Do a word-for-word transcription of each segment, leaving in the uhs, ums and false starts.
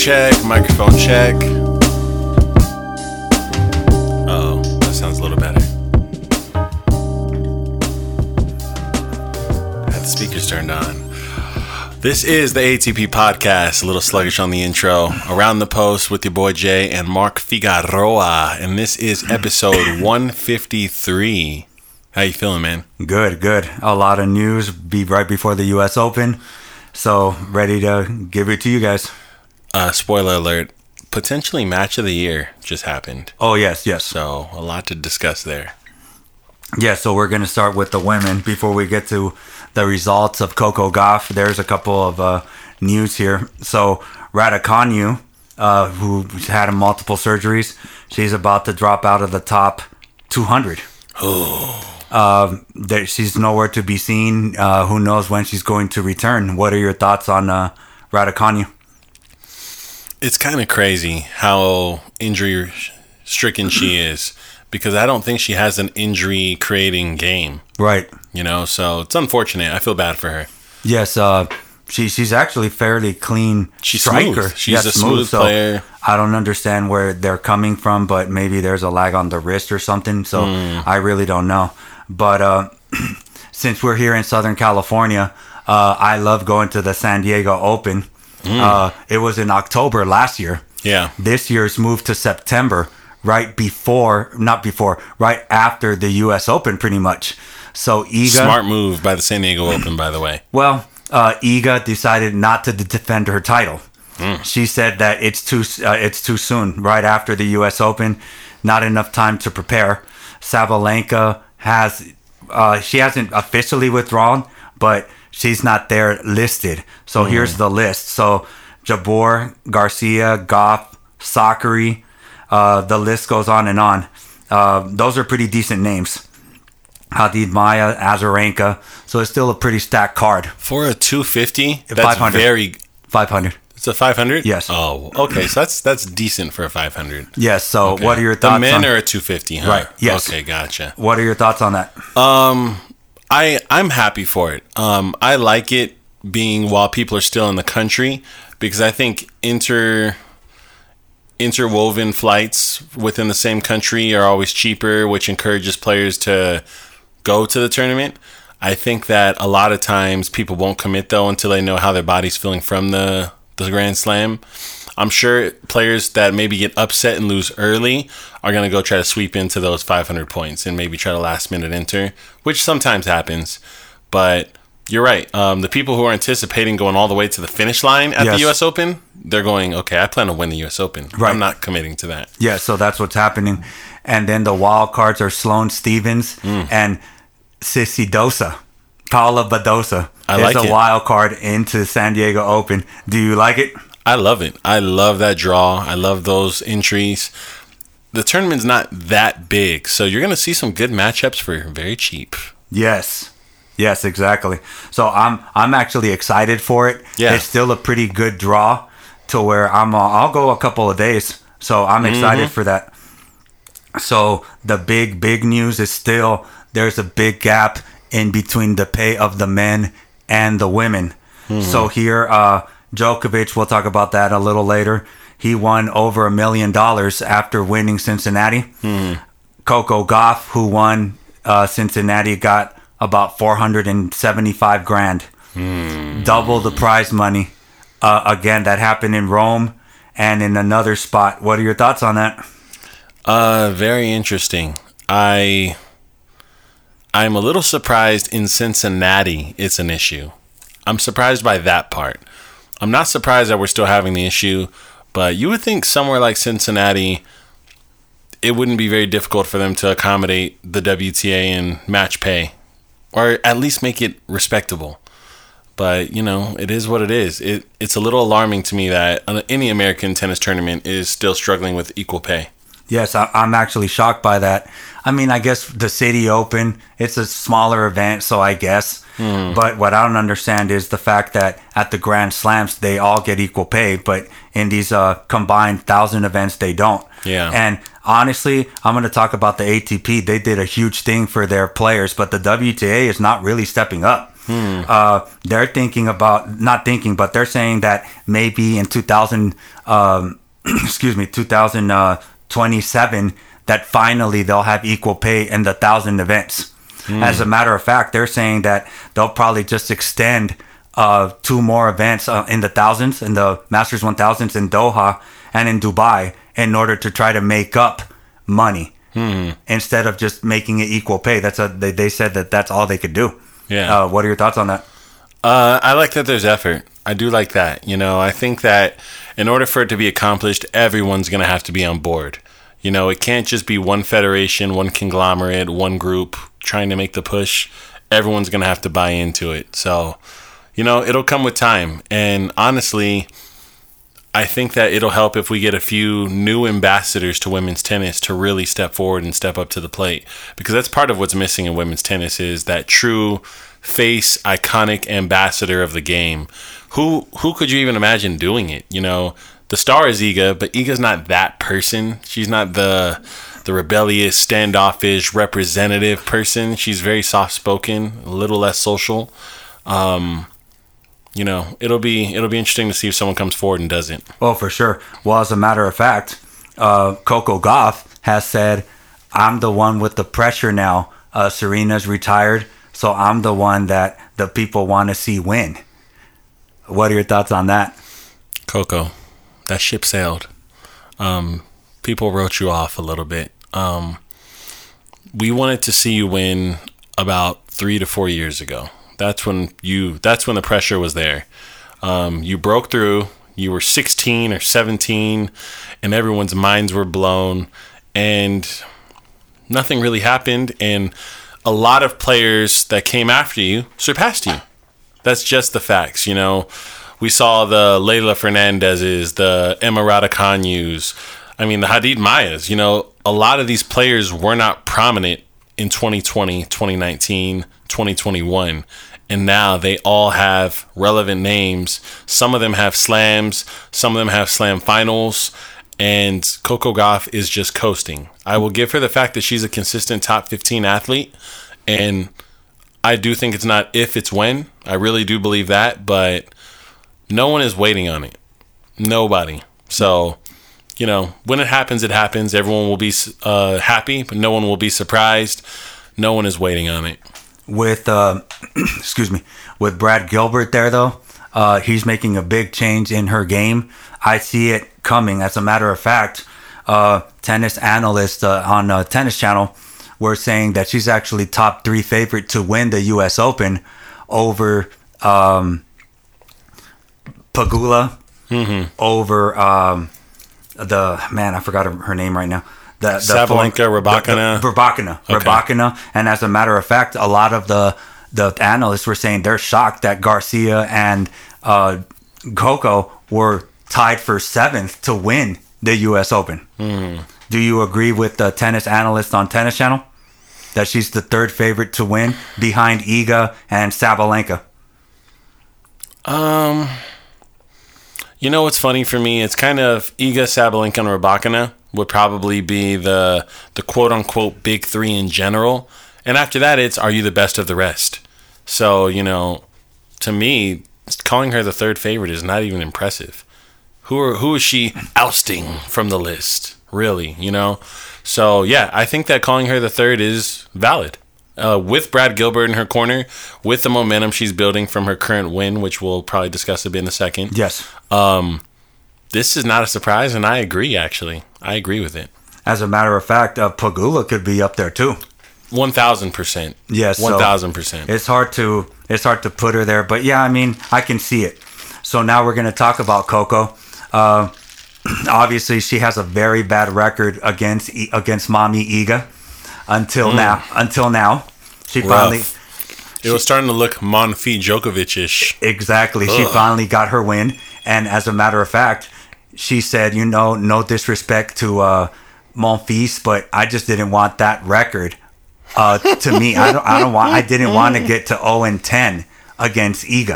check, microphone check. Uh-oh, that sounds a little better. I had the speakers turned on. This is the A T P podcast, a little sluggish on the intro. Around the post with your boy Jay and Mark Figueroa, and this is episode one fifty-three. How you feeling, man? Good, good. A lot of news be right before the U S Open, so ready to give it to you guys. Uh, spoiler alert, potentially match of the year just happened. Oh, yes, yes. So a lot to discuss there. Yeah, so we're going to start with the women before we get to the results of Coco Gauff. There's a couple of uh, news here. So Raducanu, uh, who had multiple surgeries, she's about to drop out of the top two hundred. Oh. Uh, there, she's nowhere to be seen. Uh, who knows when she's going to return? What are your thoughts on uh, Raducanu? It's kind of crazy how injury-stricken she is, because I don't think she has an injury-creating game. Right. You know, so it's unfortunate. I feel bad for her. Yes, uh, she she's actually fairly clean she's striker. Smooth. She's yes, a smooth, smooth player. So I don't understand where they're coming from, but maybe there's a lag on the wrist or something. So mm. I really don't know. But uh, since we're here in Southern California, uh, I love going to the San Diego Open. Mm. Uh, it was in October last year. Yeah. This year's moved to September, right before, not before, right after the U S Open, pretty much. So Iga, smart move by the San Diego Open, by the way. Well, uh, Iga decided not to defend her title. Mm. She said that it's too, uh, it's too soon, right after the U S Open, not enough time to prepare. Sabalenka has, uh, she hasn't officially withdrawn, but she's not there listed. So mm. here's the list. So Jabor, Garcia, Gauff, Sakari, uh, the list goes on and on. Uh, those are pretty decent names. Hadid Maya, Azarenka. So it's still a pretty stacked card. For a two fifty? That's five hundred. Very... five hundred. It's a five hundred? Yes. Oh, okay. So that's that's decent for a five hundred. Yes. So okay. What are your thoughts on... The men on... are a two fifty, huh? Right. Yes. Okay, gotcha. What are your thoughts on that? Um... I, I'm happy for it. Um, I like it being while people are still in the country, because I think inter interwoven flights within the same country are always cheaper, which encourages players to go to the tournament. I think that a lot of times people won't commit, though, until they know how their body's feeling from the, the Grand Slam. I'm sure players that maybe get upset and lose early are going to go try to sweep into those five hundred points and maybe try to last minute enter, which sometimes happens. But you're right. Um, the people who are anticipating going all the way to the finish line at yes. the U S Open, they're going, okay, I plan to win the U S Open. Right. I'm not committing to that. Yeah, so that's what's happening. And then the wild cards are Sloane Stephens mm. and Sissy Dosa. Paula Badosa I is like a it. wild card into San Diego Open. Do you like it? I love it. I love that draw. I love those entries. The tournament's not that big, so you're going to see some good matchups for very cheap. Yes. Yes, exactly. So I'm I'm actually excited for it. Yeah. It's still a pretty good draw to where I'm uh, I'll go a couple of days. So I'm excited mm-hmm. for that. So the big big news is still there's a big gap in between the pay of the men and the women. Mm-hmm. So here uh Djokovic, we'll talk about that a little later. He won over a million dollars after winning Cincinnati. Hmm. Coco Gauff, who won uh, Cincinnati, got about four hundred seventy-five grand. Hmm. Double the prize money. Uh, again, that happened in Rome and in another spot. What are your thoughts on that? Uh, very interesting. I, I'm a little surprised in Cincinnati it's an issue. I'm surprised by that part. I'm not surprised that we're still having the issue, but you would think somewhere like Cincinnati, it wouldn't be very difficult for them to accommodate the W T A and match pay, or at least make it respectable. But, you know, it is what it is. It It's a little alarming to me that any American tennis tournament is still struggling with equal pay. Yes, I'm actually shocked by that. I mean, I guess the City Open, it's a smaller event, so I guess. Mm. But what I don't understand is the fact that at the Grand Slams, they all get equal pay. But in these uh, combined one thousand events, they don't. Yeah. And honestly, I'm going to talk about the A T P. They did a huge thing for their players, but the W T A is not really stepping up. Hmm. Uh, they're thinking about, not thinking, but they're saying that maybe in two thousand, um, excuse me, two thousand twenty-seven, that finally they'll have equal pay in the one thousand events. Hmm. As a matter of fact, they're saying that they'll probably just extend uh, two more events uh, in the thousands, in the Masters one thousands in Doha and in Dubai, in order to try to make up money. Hmm. Instead of just making it equal pay. That's a, they, they said that that's all they could do. Yeah. Uh, what are your thoughts on that? Uh, I like that there's effort. I do like that. You know, I think that in order for it to be accomplished, everyone's going to have to be on board. You know, it can't just be one federation, one conglomerate, one group trying to make the push. Everyone's going to have to buy into it. So, you know, it'll come with time. And honestly, I think that it'll help if we get a few new ambassadors to women's tennis to really step forward and step up to the plate, because that's part of what's missing in women's tennis is that true face, iconic ambassador of the game. Who who could you even imagine doing it? You know, the star is Iga, but Iga's not that person. She's not the the rebellious, standoffish, representative person. She's very soft-spoken, a little less social. Um... You know, it'll be it'll be interesting to see if someone comes forward and does it. Oh, for sure. Well, as a matter of fact, uh, Coco Gauff has said, "I'm the one with the pressure now. Uh, Serena's retired, so I'm the one that the people want to see win." What are your thoughts on that? Coco, that ship sailed. Um, people wrote you off a little bit. Um, we wanted to see you win about three to four years ago. That's when you. That's when the pressure was there. Um, you broke through. You were sixteen or seventeen, and everyone's minds were blown, and nothing really happened. And a lot of players that came after you surpassed you. That's just the facts, you know. We saw the Leylah Fernandezes, the Emma Raducanus, I mean the Hadid Mayas. You know, a lot of these players were not prominent in twenty twenty, twenty nineteen, twenty twenty-one. And now they all have relevant names. Some of them have slams. Some of them have slam finals. And Coco Gauff is just coasting. I will give her the fact that she's a consistent top fifteen athlete. And I do think it's not if, it's when. I really do believe that. But no one is waiting on it. Nobody. So, you know, when it happens, it happens. Everyone will be uh, happy, but no one will be surprised. No one is waiting on it. With uh, excuse me, with Brad Gilbert there though, uh, he's making a big change in her game. I see it coming. As a matter of fact, uh, tennis analysts uh, on uh, Tennis Channel were saying that she's actually top three favorite to win the U S Open over um, Pagula, mm-hmm. over um, the man I forgot her name right now. The, the Sabalenka, form, Rybakina. The, the, Rybakina. Okay. Rybakina. And as a matter of fact, a lot of the, the analysts were saying they're shocked that Garcia and uh, Coco were tied for seventh to win the U S Open. Mm. Do you agree with the tennis analyst on Tennis Channel that she's the third favorite to win behind Iga and Sabalenka? Um, you know what's funny for me? It's kind of Iga, Sabalenka, and Rybakina would probably be the the quote-unquote big three in general. And after that, it's, are you the best of the rest? So, you know, to me, calling her the third favorite is not even impressive. Who are, who is she ousting from the list, really, you know? So, yeah, I think that calling her the third is valid. Uh, with Brad Gilbert in her corner, with the momentum she's building from her current win, which we'll probably discuss a bit in a second. Yes. Um, this is not a surprise, and I agree, actually. I agree with it. As a matter of fact, uh, Pagula could be up there too. One thousand percent. Yes, one thousand percent. It's hard to it's hard to put her there, but yeah, I mean, I can see it. So now we're going to talk about Coco. Uh, obviously, she has a very bad record against against Mommy Iga until mm. now. Until now, she Rough. finally. It she, was starting to look Monfils Djokovic-ish. Exactly. Ugh. She finally got her win, and as a matter of fact, she said, you know, no disrespect to uh, Monfils, but I just didn't want that record uh, to me. I don't, I don't want. I didn't want to get to zero and ten against Iga.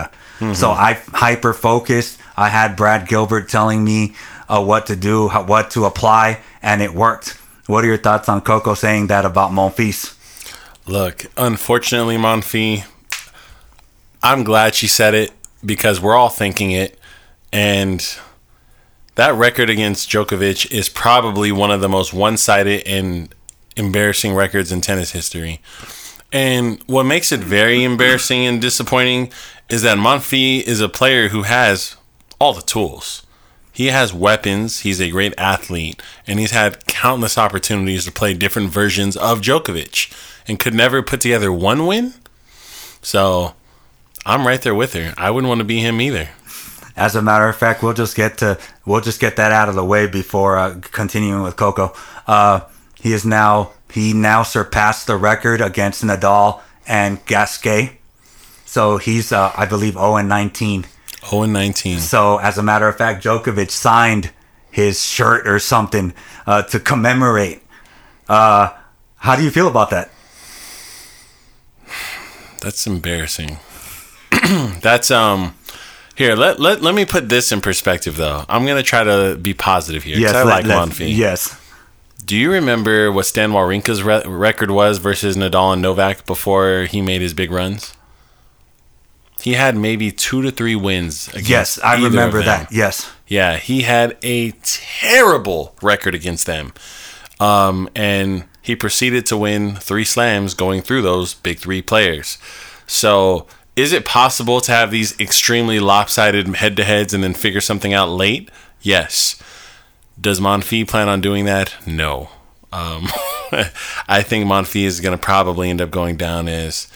Mm-hmm. So I hyper focused. I had Brad Gilbert telling me uh, what to do, how, what to apply, and it worked. What are your thoughts on Coco saying that about Monfils? Look, unfortunately, Monfils, I'm glad she said it because we're all thinking it. And that record against Djokovic is probably one of the most one-sided and embarrassing records in tennis history. And what makes it very embarrassing and disappointing is that Monfils is a player who has all the tools. He has weapons, he's a great athlete, and he's had countless opportunities to play different versions of Djokovic and could never put together one win. So I'm right there with her. I wouldn't want to be him either. As a matter of fact, we'll just get to we'll just get that out of the way before uh, continuing with Coco. Uh, he is now he now surpassed the record against Nadal and Gasquet, so he's uh, I believe oh and nineteen. oh and nineteen. So as a matter of fact, Djokovic signed his shirt or something uh, to commemorate. Uh, how do you feel about that? That's embarrassing. That's um. Here, let, let let me put this in perspective, though. I'm going to try to be positive here, because yes, I let, like Monfils. Yes. Do you remember what Stan Wawrinka's re- record was versus Nadal and Novak before he made his big runs? He had maybe two to three wins against Yes, I remember that. Yes. Yeah, he had a terrible record against them. Um, and he proceeded to win three slams going through those big three players. So is it possible to have these extremely lopsided head-to-heads and then figure something out late? Yes. Does Monfils plan on doing that? No. Um, I think Monfils is going to probably end up going down as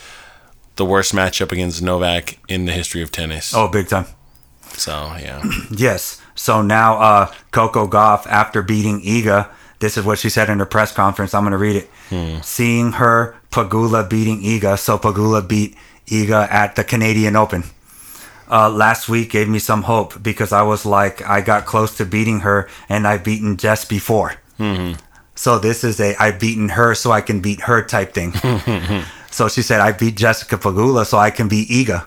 the worst matchup against Novak in the history of tennis. Oh, big time. So, yeah. Yes. So now uh, Coco Gauff, after beating Iga, this is what she said in her press conference. I'm going to read it. Hmm. Seeing her, Pagula beating Iga, so Pagula beat Iga at the Canadian Open. Uh, last week gave me some hope because I was like, I got close to beating her and I've beaten Jess before. Mm-hmm. So this is a I've beaten her so I can beat her type thing. So she said, I beat Jessica Pagula so I can beat Iga.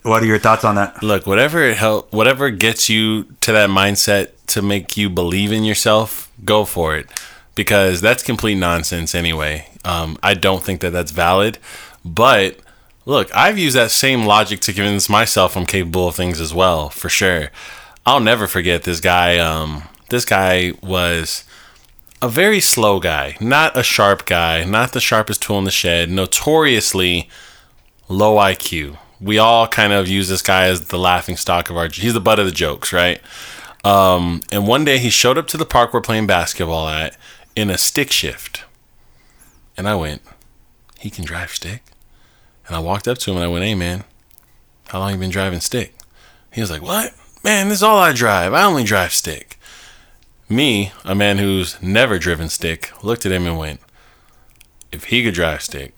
What are your thoughts on that? Look, whatever it help, whatever gets you to that mindset to make you believe in yourself, go for it. Because that's complete nonsense anyway. Um, I don't think that that's valid. But look, I've used that same logic to convince myself I'm capable of things as well, for sure. I'll never forget this guy. Um, this guy was a very slow guy, not a sharp guy, not the sharpest tool in the shed, notoriously low I Q. We all kind of use this guy as the laughing stock of our... He's the butt of the jokes, right? Um, and one day he showed up to the park we're playing basketball at in a stick shift. And I went, he can drive stick? And I walked up to him and I went, hey, man, how long you been driving stick? He was like, what? Man, this is all I drive. I only drive stick. Me, a man who's never driven stick, looked at him and went, if he could drive stick,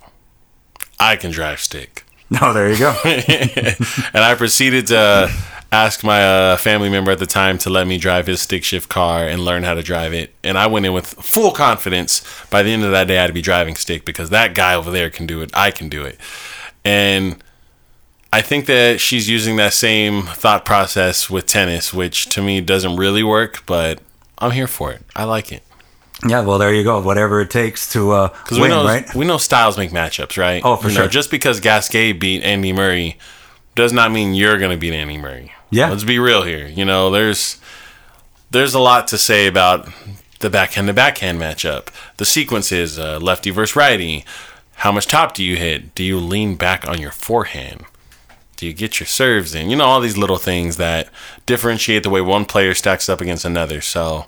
I can drive stick. No, there you go. And I proceeded to ask my uh, family member at the time to let me drive his stick shift car and learn how to drive it. And I went in with full confidence. By the end of that day, I had to be driving stick because that guy over there can do it. I can do it. And I think that she's using that same thought process with tennis, which to me doesn't really work, but I'm here for it. I like it. Yeah, well, there you go. Whatever it takes to uh, win, we know, right? We know styles make matchups, right? Oh, for you sure. Know, just because Gasquet beat Andy Murray does not mean you're going to beat Andy Murray. Yeah. Let's be real here. You know, there's there's a lot to say about the backhand-to-backhand matchup. The sequences, uh, lefty versus righty. How much top do you hit? Do you lean back on your forehand? Do you get your serves in? You know, all these little things that differentiate the way one player stacks up against another. So,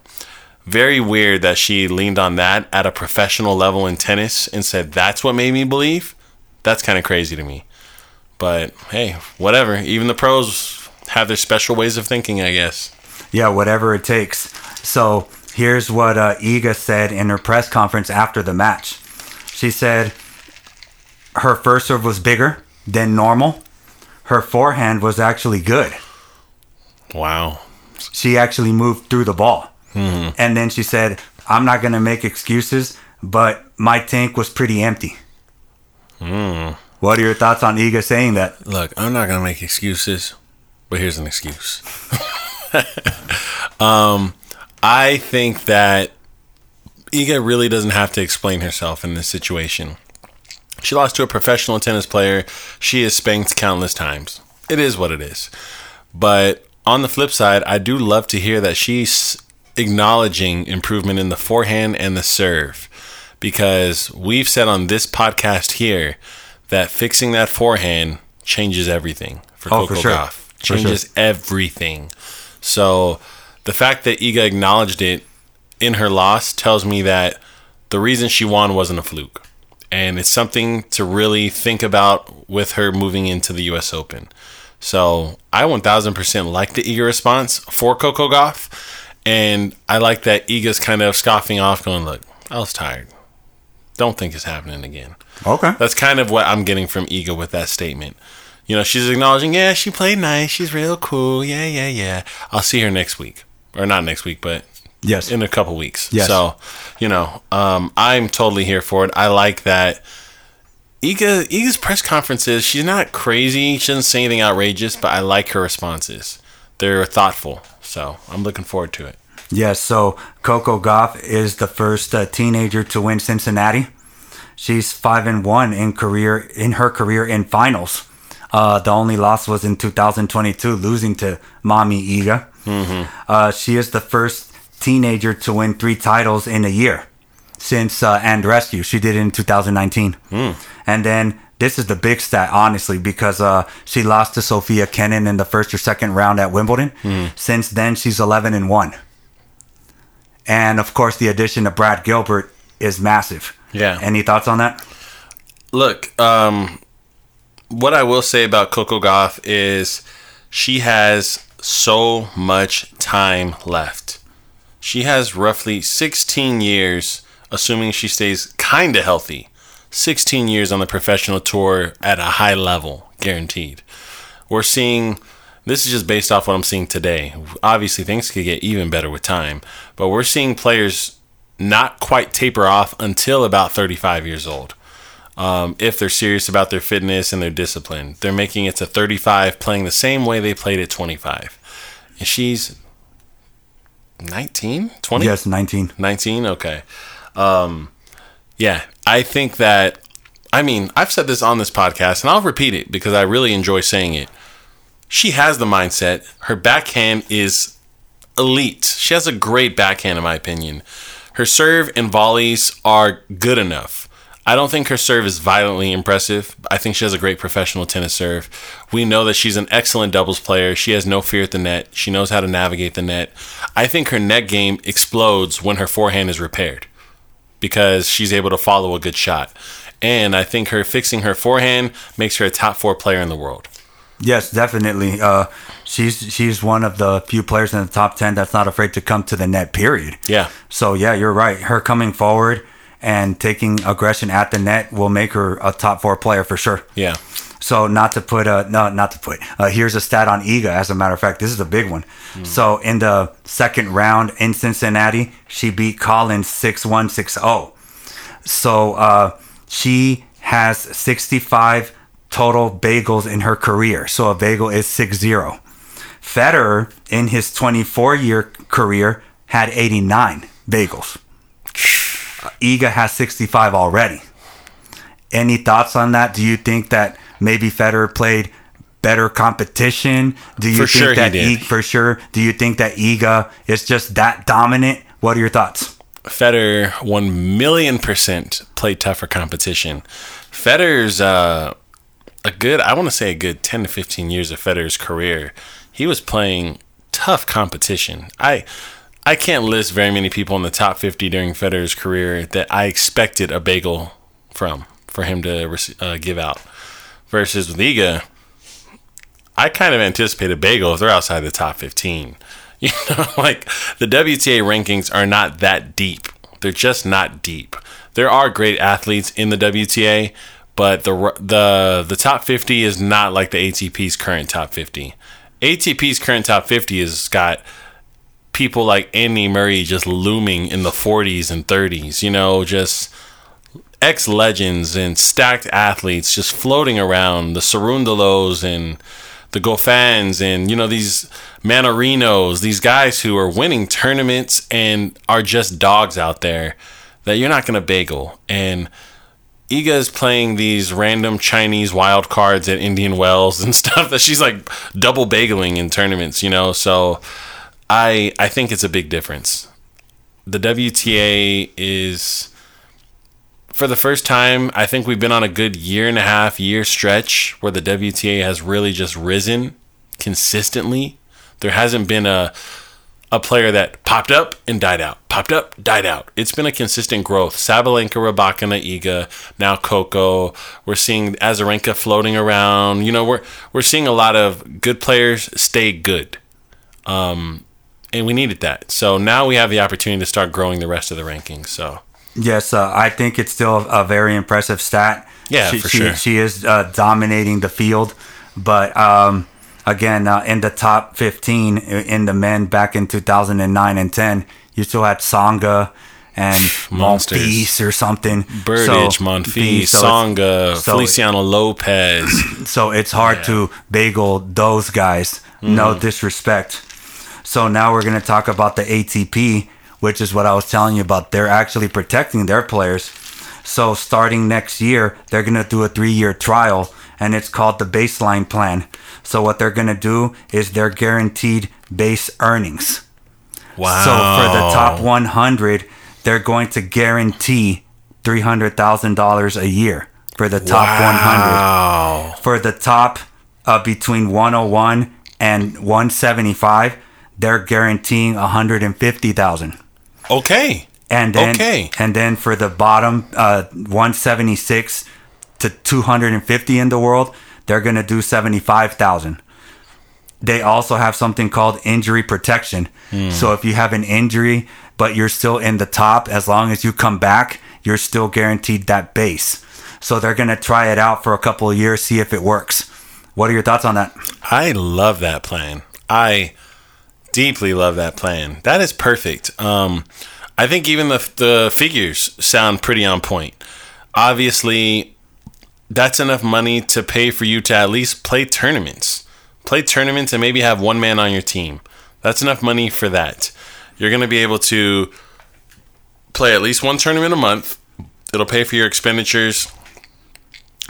very weird that she leaned on that at a professional level in tennis and said, that's what made me believe. That's kind of crazy to me. But, hey, whatever. Even the pros have their special ways of thinking, I guess. Yeah, whatever it takes. So, here's what uh, Iga said in her press conference after the match. She said her first serve was bigger than normal. Her forehand was actually good. Wow. She actually moved through the ball. Mm-hmm. And then she said, I'm not going to make excuses, but my tank was pretty empty. Mm. What are your thoughts on Iga saying that? Look, I'm not going to make excuses, but here's an excuse. um, I think that Iga really doesn't have to explain herself in this situation. She lost to a professional tennis player she has spanked countless times. It is what it is. But on the flip side, I do love to hear that she's acknowledging improvement in the forehand and the serve, because we've said on this podcast here that fixing that forehand changes everything for oh, Coco for sure. Gauff. Changes sure. everything. So the fact that Iga acknowledged it in her loss tells me that the reason she won wasn't a fluke. And it's something to really think about with her moving into the U S. Open. So I one thousand percent like the Iga response for Coco Gauff. And I like that Iga's kind of scoffing off, going, look, I was tired. Don't think it's happening again. Okay. That's kind of what I'm getting from Iga with that statement. You know, she's acknowledging, yeah, she played nice. She's real cool. Yeah, yeah, yeah. I'll see her next week. Or not next week, but... Yes. In a couple weeks. Yes. So, you know, um, I'm totally here for it. I like that. Iga, Iga's press conferences, she's not crazy. She doesn't say anything outrageous, but I like her responses. They're thoughtful. So I'm looking forward to it. Yes. Yeah, so Coco Gauff is the first uh, teenager to win Cincinnati. She's five and one in career in her career in finals. Uh, the only loss was in two thousand twenty-two, losing to Mommy Iga. Mm-hmm. Uh, she is the first teenager to win three titles in a year since uh, Andreescu. She did it in two thousand nineteen. Mm. And then this is the big stat, honestly, because uh, she lost to Sophia Kenin in the first or second round at Wimbledon. Mm. Since then, she's eleven and one. And of course, the addition of Brad Gilbert is massive. Yeah. Any thoughts on that? Look, um, what I will say about Coco Gauff is she has so much time left. She has roughly sixteen years, assuming she stays kind of healthy, sixteen years on the professional tour at a high level, guaranteed. We're seeing, this is just based off what I'm seeing today. Obviously, things could get even better with time, but we're seeing players not quite taper off until about thirty-five years old. Um, if they're serious about their fitness and their discipline, they're making it to thirty-five, playing the same way they played at twenty-five. And she's... nineteen? twenty? Yes, nineteen. nineteen? Okay. Um, yeah, I think that, I mean, I've said this on this podcast, and I'll repeat it because I really enjoy saying it. She has the mindset. Her backhand is elite. She has a great backhand, in my opinion. Her serve and volleys are good enough. I don't think her serve is violently impressive. I think she has a great professional tennis serve. We know that she's an excellent doubles player. She has no fear at the net. She knows how to navigate the net. I think her net game explodes when her forehand is repaired because she's able to follow a good shot. And I think her fixing her forehand makes her a top four player in the world. Yes, definitely. Uh, she's she's one of the few players in the top ten that's not afraid to come to the net, period. Yeah. So, yeah, you're right. Her coming forward and taking aggression at the net will make her a top four player for sure. Yeah. So not to put a no, not to put. Uh, here's a stat on Iga. As a matter of fact, this is a big one. Mm. So in the second round in Cincinnati, she beat Collins six one, six oh. So uh, she has sixty-five total bagels in her career. So a bagel is six zero. Federer in his twenty-four year career had eighty-nine bagels. Iga has sixty-five already. Any thoughts on that? Do you think that maybe Federer played better competition? Do you for think sure that he did. Iga, for sure? Do you think that Iga is just that dominant? What are your thoughts? Federer one million percent played tougher competition. Federer's uh, a good, I want to say a good ten to fifteen years of Federer's career. He was playing tough competition. I I can't list very many people in the top fifty during Federer's career that I expected a bagel from for him to uh, give out. Versus with Iga, I kind of anticipate a bagel if they're outside the top fifteen. You know, like the W T A rankings are not that deep. They're just not deep. There are great athletes in the W T A, but the the the top fifty is not like the A T P's current top fifty. A T P's current top fifty has got people like Andy Murray just looming in the forties and thirties, you know, just ex-legends and stacked athletes just floating around, the Cerúndalos and the Goffins and, you know, these Manarinos, these guys who are winning tournaments and are just dogs out there that you're not going to bagel. And Iga is playing these random Chinese wild cards at Indian Wells and stuff that she's like double bageling in tournaments, you know. So I I think it's a big difference. The W T A is, for the first time, I think we've been on a good year and a half year stretch where the W T A has really just risen consistently. There hasn't been a a player that popped up and died out, popped up, died out. It's been a consistent growth. Sabalenka, Rybakina, Iga, now Coco. We're seeing Azarenka floating around. You know, we're we're seeing a lot of good players stay good. Um, and we needed that. So now we have the opportunity to start growing the rest of the rankings. So yes, uh, I think it's still a very impressive stat. Yeah, she, for she, sure. She is uh, dominating the field, but um, again, uh, in the top fifteen in the men back in two thousand nine and ten, you still had Sanga and Monfils or something. Berdych, so, Monfils, so Sanga, so Feliciano Lopez. So it's hard yeah. to bagel those guys. Mm. No disrespect. So now we're going to talk about the A T P, which is what I was telling you about. They're actually protecting their players. So starting next year, they're going to do a three-year trial, and it's called the baseline plan. So what they're going to do is they're guaranteed base earnings. Wow. So for the top one hundred, they're going to guarantee three hundred thousand dollars a year for the top wow. one hundred. For the top uh, between one oh one and one seventy-five, they're guaranteeing one hundred fifty thousand dollars. Okay. And then, okay. And then for the bottom uh, one seventy-six to two hundred fifty in the world, they're going to do seventy-five thousand dollars. They also have something called injury protection. Mm. So if you have an injury, but you're still in the top, as long as you come back, you're still guaranteed that base. So they're going to try it out for a couple of years, see if it works. What are your thoughts on that? I love that plan. I deeply love that plan. That is perfect. Um, I think even the the figures sound pretty on point. Obviously, that's enough money to pay for you to at least play tournaments. Play tournaments and maybe have one man on your team. That's enough money for that. You're going to be able to play at least one tournament a month. It'll pay for your expenditures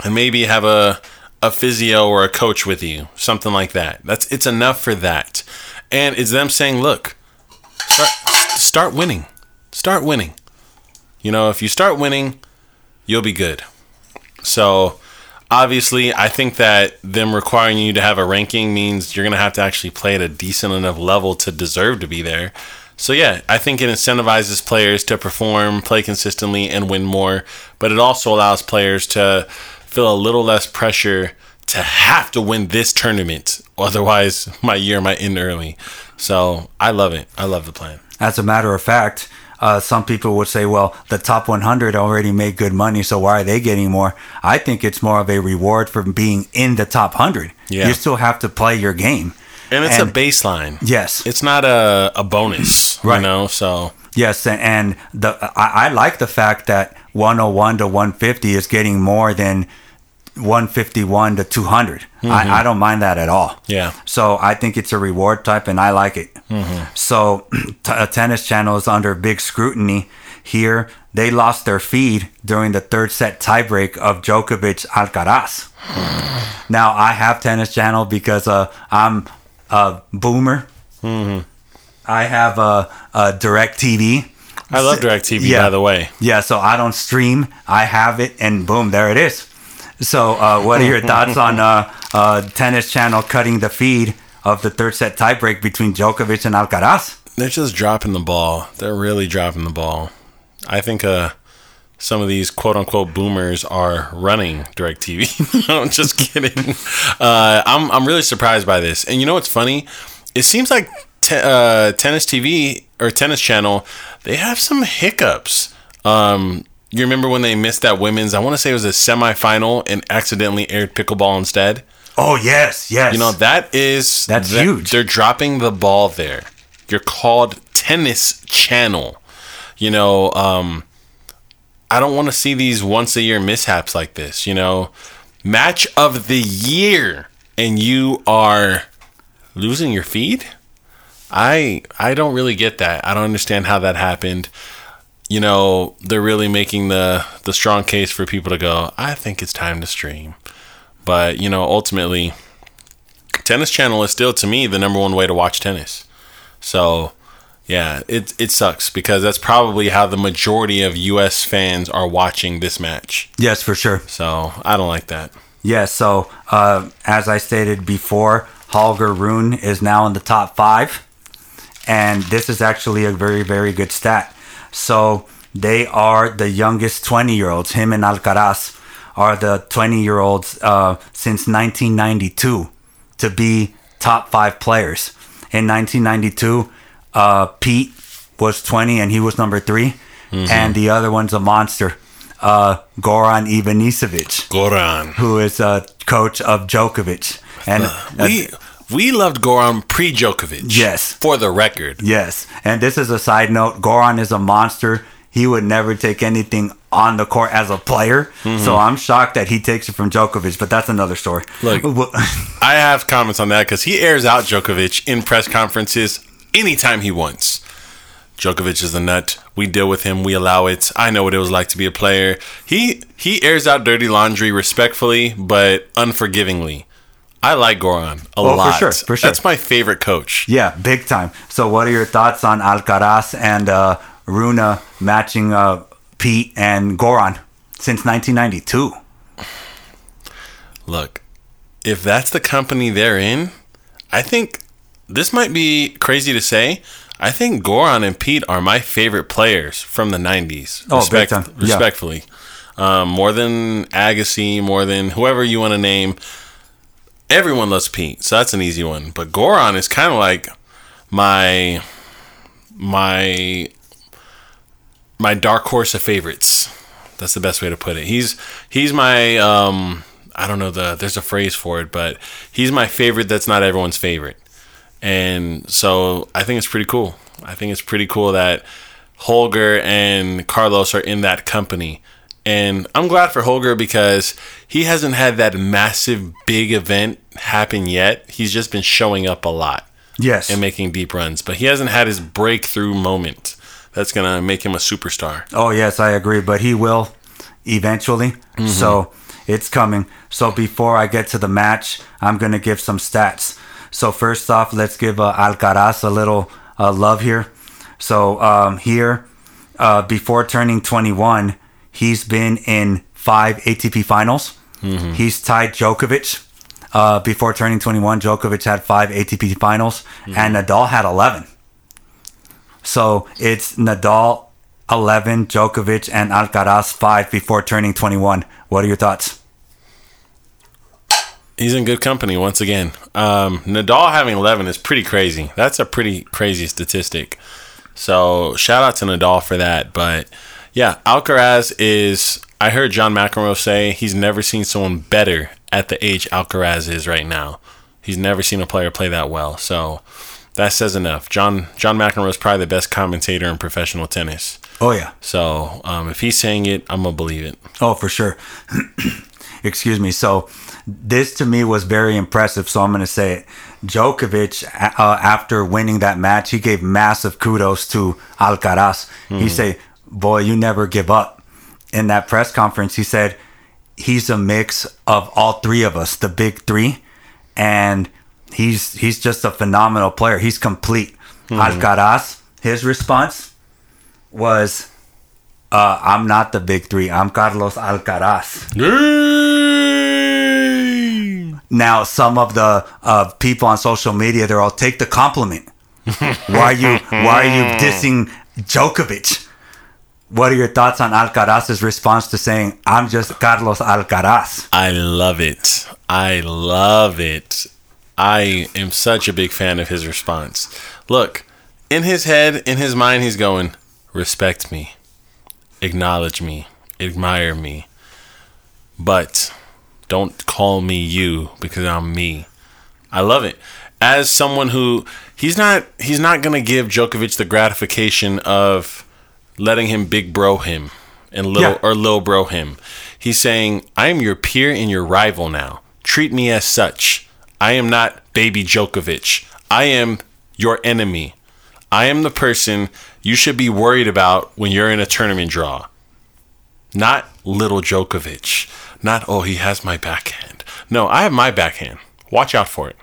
and maybe have a a physio or a coach with you, something like that. That's it's enough for that. And it's them saying, look, start, start winning. Start winning. You know, if you start winning, you'll be good. So, obviously, I think that them requiring you to have a ranking means you're going to have to actually play at a decent enough level to deserve to be there. So, yeah, I think it incentivizes players to perform, play consistently, and win more. But it also allows players to feel a little less pressure to have to win this tournament. Otherwise, my year might end early. So, I love it. I love the plan. As a matter of fact, uh, some people would say, well, the top one hundred already made good money, so why are they getting more? I think it's more of a reward for being in the top one hundred. Yeah. You still have to play your game. And it's and, a baseline. Yes. It's not a, a bonus, right. You know, so... Yes, and, and the I, I like the fact that one oh one to one fifty is getting more than one fifty-one to two hundred. Mm-hmm. I, I don't mind that at all. Yeah. So I think it's a reward type and I like it. Mm-hmm. So t- a Tennis Channel is under big scrutiny here. They lost their feed during the third set tiebreak of Djokovic Alcaraz. Now I have Tennis Channel because uh, I'm a boomer. Mm-hmm. I have a, a DirecTV. I love DirecTV, yeah. By the way. Yeah, so I don't stream. I have it and boom, there it is. So, uh, what are your thoughts on uh, uh, Tennis Channel cutting the feed of the third set tiebreak between Djokovic and Alcaraz? They're just dropping the ball. They're really dropping the ball. I think uh, some of these quote-unquote boomers are running DirecTV. I'm just kidding. Uh, I'm I'm really surprised by this. And you know what's funny? It seems like te- uh, Tennis T V or Tennis Channel, they have some hiccups. Um You remember when they missed that women's, I want to say it was a semifinal and accidentally aired pickleball instead? Oh, yes, yes. You know, that is... That's that, huge. They're dropping the ball there. You're called Tennis Channel. You know, um, I don't want to see these once-a-year mishaps like this, you know. Match of the year, and you are losing your feed? I I don't really get that. I don't understand how that happened. you know, they're really making the, the strong case for people to go, I think it's time to stream. But, you know, ultimately, Tennis Channel is still, to me, the number one way to watch tennis. So, yeah, it it sucks because that's probably how the majority of U S fans are watching this match. Yes, for sure. So, I don't like that. Yeah, so, uh, as I stated before, Holger Rune is now in the top five. And this is actually a very, very good stat. So they are the youngest twenty-year-olds. Him and Alcaraz are the twenty-year-olds uh, since nineteen ninety-two to be top five players. In nineteen ninety-two, uh, Pete was twenty and he was number three. Mm-hmm. And the other one's a monster, uh, Goran Ivanisevic. Goran. Who is a coach of Djokovic. And uh, we... Uh, We loved Goran pre-Djokovic. Yes. For the record. Yes. And this is a side note. Goran is a monster. He would never take anything on the court as a player. Mm-hmm. So I'm shocked that he takes it from Djokovic, but that's another story. Look, I have comments on that because he airs out Djokovic in press conferences anytime he wants. Djokovic is a nut. We deal with him. We allow it. I know what it was like to be a player. He, he airs out dirty laundry respectfully, but unforgivingly. I like Goran a oh, lot. For sure, for sure. That's my favorite coach. Yeah, big time. So what are your thoughts on Alcaraz and uh, Rune matching uh, Pete and Goran since nineteen ninety-two? Look, if that's the company they're in, I think this might be crazy to say. I think Goran and Pete are my favorite players from the nineties. Oh, Respect- big time. Yeah. Respectfully. Um, more than Agassi, more than whoever you want to name. Everyone loves Pete, so that's an easy one. But Goran is kind of like my my my dark horse of favorites. That's the best way to put it. He's he's my um, I don't know the there's a phrase for it, but he's my favorite that's not everyone's favorite. And so I think it's pretty cool. I think it's pretty cool that Holger and Carlos are in that company. And I'm glad for Holger because he hasn't had that massive, big event happen yet. He's just been showing up a lot. Yes. And making deep runs. But he hasn't had his breakthrough moment. That's going to make him a superstar. Oh, yes, I agree. But he will eventually. Mm-hmm. So it's coming. So before I get to the match, I'm going to give some stats. So first off, let's give uh, Alcaraz a little uh, love here. So um, here, uh, before turning twenty-one... He's been in five A T P finals. Mm-hmm. He's tied Djokovic. Uh, before turning twenty-one, Djokovic had five A T P finals, mm-hmm. and Nadal had eleven. So it's Nadal, eleven, Djokovic, and Alcaraz, five before turning twenty-one. What are your thoughts? He's in good company once again. Um, Nadal having eleven is pretty crazy. That's a pretty crazy statistic. So shout out to Nadal for that, but... Yeah, Alcaraz is, I heard John McEnroe say he's never seen someone better at the age Alcaraz is right now. He's never seen a player play that well. So that says enough. John John McEnroe is probably the best commentator in professional tennis. Oh, yeah. So um, if he's saying it, I'm going to believe it. Oh, for sure. Excuse me. So this to me was very impressive. So I'm going to say it. Djokovic, uh, after winning that match, he gave massive kudos to Alcaraz. Mm. He said, boy, you never give up. In that press conference, he said, he's a mix of all three of us, the big three. And he's he's just a phenomenal player. He's complete. Mm-hmm. Alcaraz, his response was, uh, I'm not the big three. I'm Carlos Alcaraz. Yay! Now, some of the uh, people on social media, they're all, take the compliment. Why are you, why are you dissing Djokovic? What are your thoughts on Alcaraz's response to saying, I'm just Carlos Alcaraz? I love it. I love it. I am such a big fan of his response. Look, in his head, in his mind, he's going, respect me, acknowledge me, admire me, but don't call me you because I'm me. I love it. As someone who, he's not, he's not going to give Djokovic the gratification of letting him big bro him and little yeah. or little bro him. He's saying, I am your peer and your rival now. Treat me as such. I am not baby Djokovic. I am your enemy. I am the person you should be worried about when you're in a tournament draw. Not little Djokovic. Not, oh, he has my backhand. No, I have my backhand. Watch out for it.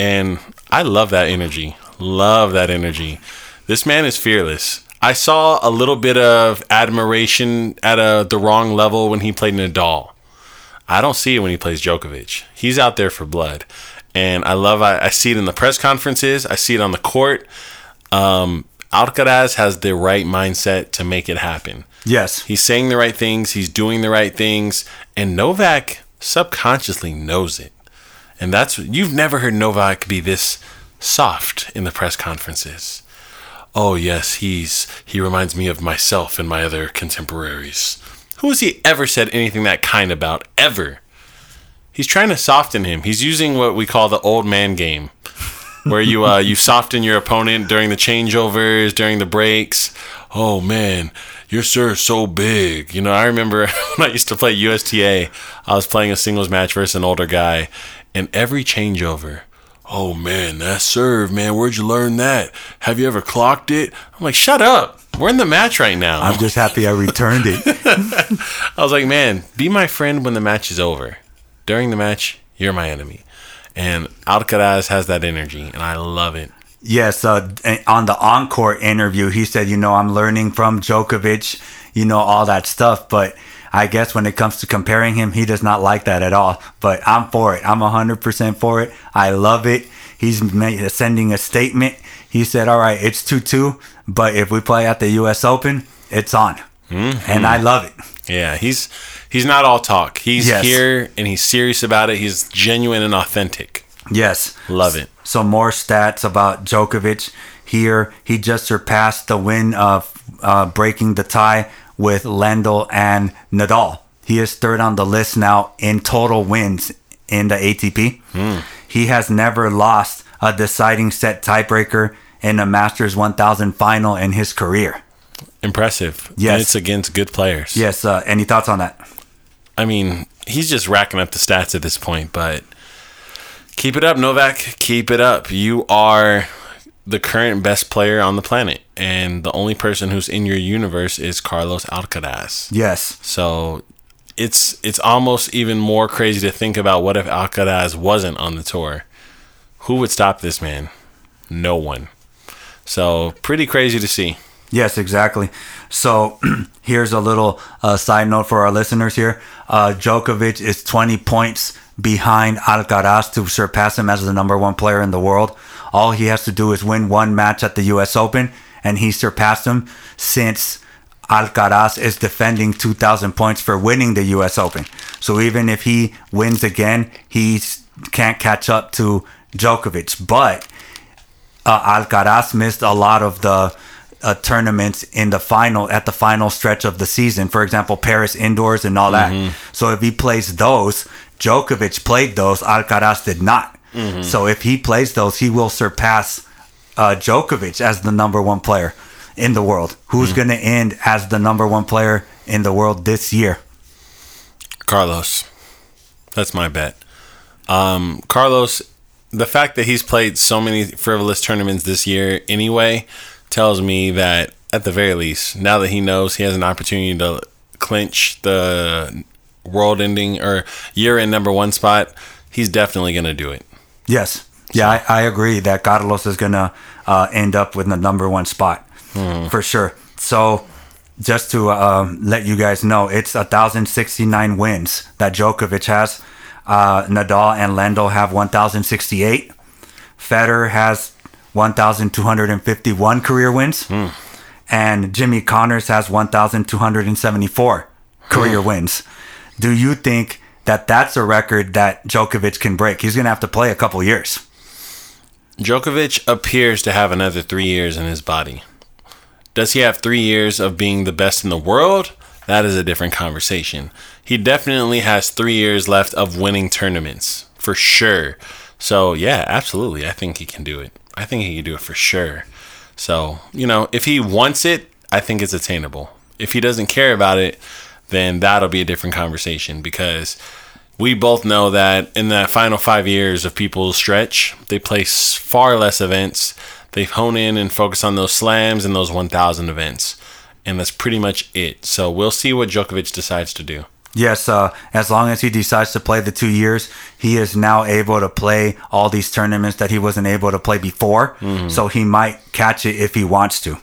And I love that energy. Love that energy. This man is fearless. I saw a little bit of admiration at a, the wrong level when he played Nadal. I don't see it when he plays Djokovic. He's out there for blood. And I love I, I see it in the press conferences. I see it on the court. Um, Alcaraz has the right mindset to make it happen. Yes. He's saying the right things. He's doing the right things. And Novak subconsciously knows it. And that's you've never heard Novak be this soft in the press conferences. Oh, yes, he's he reminds me of myself and my other contemporaries. Who has he ever said anything that kind about? Ever. He's trying to soften him. He's using what we call the old man game, where you uh, you soften your opponent during the changeovers, during the breaks. Oh, man, your serve's so big. You know, I remember when I used to play U S T A, I was playing a singles match versus an older guy, and every changeover, oh, man, that serve, man, where'd you learn that? Have you ever clocked it? I'm like, shut up. We're in the match right now. I'm just happy I returned it. I was like, man, be my friend when the match is over. During the match, you're my enemy. And Alcaraz has that energy, and I love it. Yes, uh, on the Encore interview, he said, you know, I'm learning from Djokovic, you know, all that stuff. But I guess when it comes to comparing him, he does not like that at all. But I'm for it. I'm one hundred percent for it. I love it. He's sending a statement. He said, all right, it's two two, but if we play at the U S Open, it's on. Mm-hmm. And I love it. Yeah, he's he's not all talk. He's yes. here, and he's serious about it. He's genuine and authentic. Yes. Love it. So more stats about Djokovic here. He just surpassed the win of uh, breaking the tie with Lendl and Nadal. He is third on the list now in total wins in the A T P. Mm. He has never lost a deciding set tiebreaker in a Masters one thousand final in his career. Impressive. Yes. And it's against good players. Yes. Uh, any thoughts on that? I mean, he's just racking up the stats at this point, but... Keep it up, Novak. Keep it up. You are the current best player on the planet. And the only person who's in your universe is Carlos Alcaraz. Yes. So it's it's almost even more crazy to think about what if Alcaraz wasn't on the tour. Who would stop this man? No one. So pretty crazy to see. Yes, exactly. So here's a little uh, side note for our listeners here. Uh, Djokovic is twenty points behind Alcaraz to surpass him as the number one player in the world. All he has to do is win one match at the U S Open, and he surpassed him since Alcaraz is defending two thousand points for winning the U S Open. So even if he wins again, he can't catch up to Djokovic. But uh, Alcaraz missed a lot of the uh, tournaments in the final at the final stretch of the season. For example, Paris indoors and all mm-hmm. that. So if he plays those, Djokovic played those, Alcaraz did not. Mm-hmm. So if he plays those, he will surpass uh, Djokovic as the number one player in the world. Who's mm-hmm. going to end as the number one player in the world this year? Carlos. That's my bet. Um, Carlos, the fact that he's played so many frivolous tournaments this year anyway tells me that, at the very least, now that he knows he has an opportunity to clinch the world ending or year end number one spot, he's definitely going to do it. Yes. Yeah, so. I, I agree that Carlos is going to uh, end up with the number one spot mm. for sure. So just to uh, let you guys know, it's one thousand sixty-nine wins that Djokovic has. Uh, Nadal and Lendl have one thousand sixty-eight. Federer has one thousand two hundred fifty-one career wins. Mm. And Jimmy Connors has one thousand two hundred seventy-four career mm. wins. Do you think that that's a record that Djokovic can break? He's going to have to play a couple years. Djokovic appears to have another three years in his body. Does he have three years of being the best in the world? That is a different conversation. He definitely has three years left of winning tournaments, for sure. So, yeah, absolutely. I think he can do it. I think he can do it for sure. So, you know, if he wants it, I think it's attainable. If he doesn't care about it, then that'll be a different conversation, because we both know that in the final five years of people's stretch, they play far less events. they hone in and focus on those slams and those one thousand events. And that's pretty much it. So we'll see what Djokovic decides to do. Yes, uh, as long as he decides to play the two years, he is now able to play all these tournaments that he wasn't able to play before. Mm-hmm. So he might catch it if he wants to.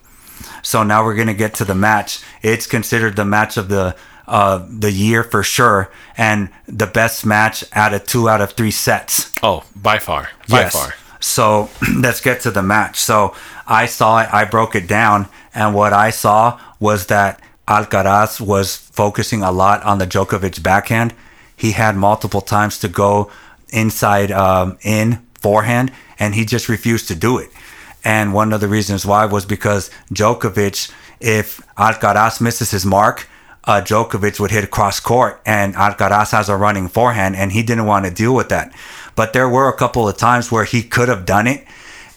So now we're going to get to the match. It's considered the match of the uh, the year for sure. And the best match out of two out of three sets. Oh, by far. By yes. far. So let's get to the match. So I saw it. I broke it down. And what I saw was that Alcaraz was focusing a lot on the Djokovic backhand. He had multiple times to go inside um, in forehand, and he just refused to do it. And one of the reasons why was because Djokovic, if Alcaraz misses his mark, uh, Djokovic would hit cross court, and Alcaraz has a running forehand, and he didn't want to deal with that. But there were a couple of times where he could have done it,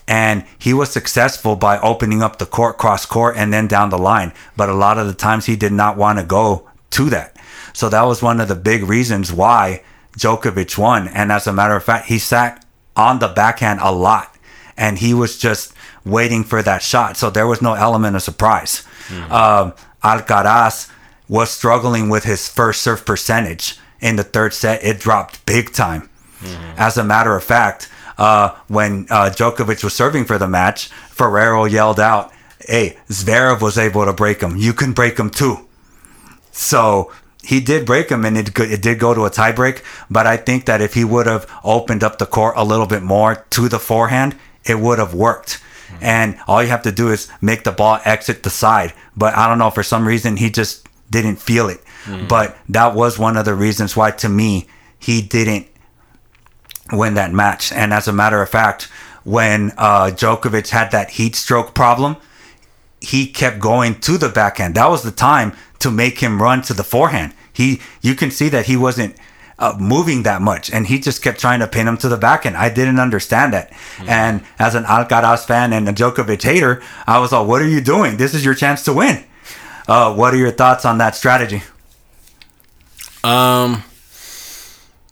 and he was successful by opening up the court, cross court, and then down the line. But a lot of the times he did not want to go to that. So that was one of the big reasons why Djokovic won. And as a matter of fact, he sat on the backhand a lot. And he was just waiting for that shot. So there was no element of surprise. Mm. Um, Alcaraz was struggling with his first serve percentage. In the third set, it dropped big time. Mm. As a matter of fact, Uh, when uh, Djokovic was serving for the match, Ferrero yelled out, "Hey, Zverev was able to break him. You can break him too." So he did break him, and it, it did go to a tiebreak. But I think that if he would have opened up the court a little bit more to the forehand, it would have worked. Mm-hmm. And all you have to do is make the ball exit the side. But I don't know, for some reason, he just didn't feel it. Mm-hmm. But that was one of the reasons why, to me, he didn't win that match. And as a matter of fact, when uh, Djokovic had that heat stroke problem, he kept going to the backhand. That was the time to make him run to the forehand. He, you can see that he wasn't uh, moving that much, and he just kept trying to pin him to the backhand. I didn't understand that. Mm-hmm. And as an Alcaraz fan and a Djokovic hater, I was like, what are you doing? This is your chance to win. Uh, what are your thoughts on that strategy? Um,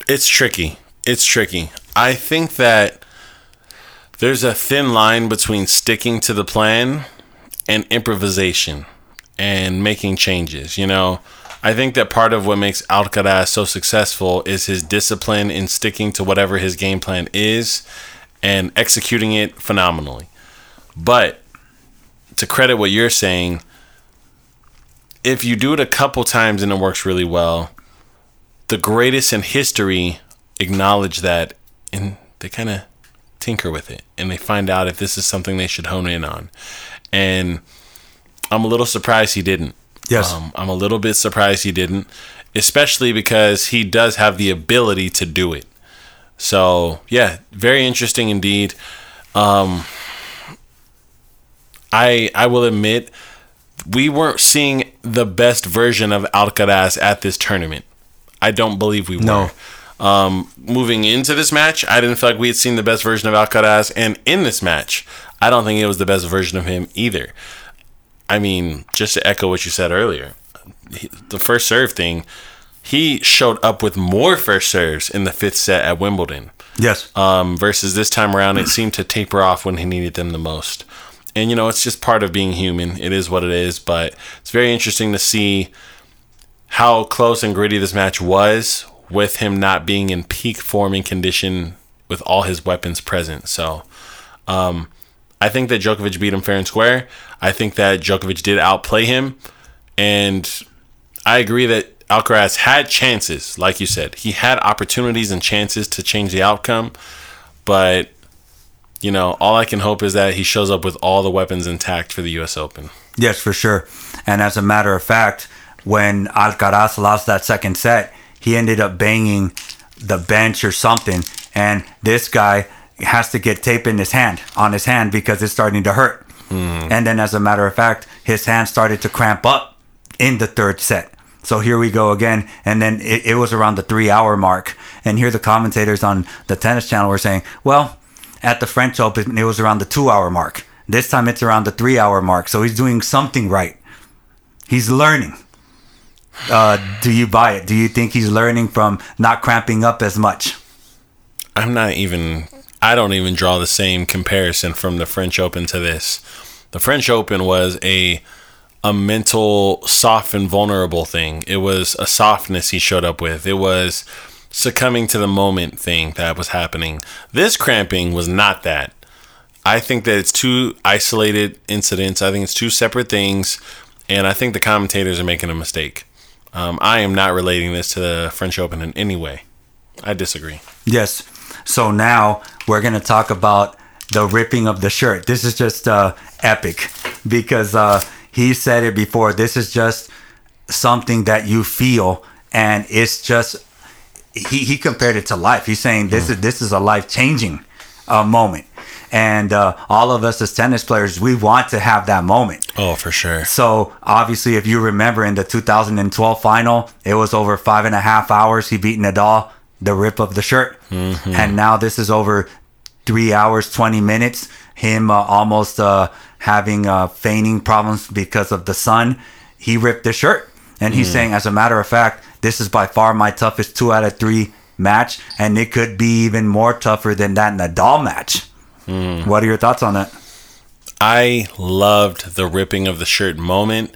it's tricky. It's tricky. I think that there's a thin line between sticking to the plan and improvisation and making changes. You know, I think that part of what makes Alcaraz so successful is his discipline in sticking to whatever his game plan is and executing it phenomenally. But to credit what you're saying, if you do it a couple times and it works really well, the greatest in history acknowledge that, and they kind of tinker with it, and they find out if this is something they should hone in on. And I'm a little surprised he didn't. Yes. Um, I'm a little bit surprised he didn't, especially because he does have the ability to do it. So, yeah, very interesting indeed. Um, I I will admit, we weren't seeing the best version of Alcaraz at this tournament. I don't believe we were. No. Um, moving into this match, I didn't feel like we had seen the best version of Alcaraz. And in this match, I don't think it was the best version of him either. I mean, just to echo what you said earlier, he, the first serve thing, he showed up with more first serves in the fifth set at Wimbledon. Yes. Um, versus this time around, it seemed to taper off when he needed them the most. And, you know, it's just part of being human. It is what it is. But it's very interesting to see how close and gritty this match was, with him not being in peak form and condition with all his weapons present. So um, I think that Djokovic beat him fair and square. I think that Djokovic did outplay him. And I agree that Alcaraz had chances, like you said. He had opportunities and chances to change the outcome. But, you know, all I can hope is that he shows up with all the weapons intact for the U S Open. Yes, for sure. And as a matter of fact, when Alcaraz lost that second set, he ended up banging the bench or something. And this guy has to get tape in his hand, on his hand, because it's starting to hurt. Mm. And then, as a matter of fact, his hand started to cramp up in the third set. So here we go again. And then it, it was around the three-hour mark. And here the commentators on the Tennis Channel were saying, well, at the French Open, it was around the two-hour mark. This time it's around the three-hour mark. So he's doing something right. He's learning. Uh, do you buy it? Do you think he's learning from not cramping up as much? I'm not even I don't even draw the same comparison from the French Open to this. The French Open was a a mental, soft and vulnerable thing. It was a softness he showed up with. It was succumbing to the moment thing that was happening. This cramping was not that. I think that it's two isolated incidents. I think it's two separate things. And I think the commentators are making a mistake. Um, I am not relating this to the French Open in any way. I disagree. Yes. So now we're going to talk about the ripping of the shirt. This is just uh, epic because uh, he said it before. This is just something that you feel, and it's just he, he compared it to life. He's saying this mm. is this is a life-changing uh, moment. And uh, all of us as tennis players, we want to have that moment. Oh, for sure. So, obviously, if you remember in the two thousand twelve final, it was over five and a half hours. He beat Nadal, the rip of the shirt. Mm-hmm. And now this is over three hours, twenty minutes. Him uh, almost uh, having uh, feigning problems because of the sun. He ripped the shirt. And he's mm. saying, as a matter of fact, this is by far my toughest two out of three match. And it could be even more tougher than that Nadal match. Mm. What are your thoughts on that? I loved the ripping of the shirt moment.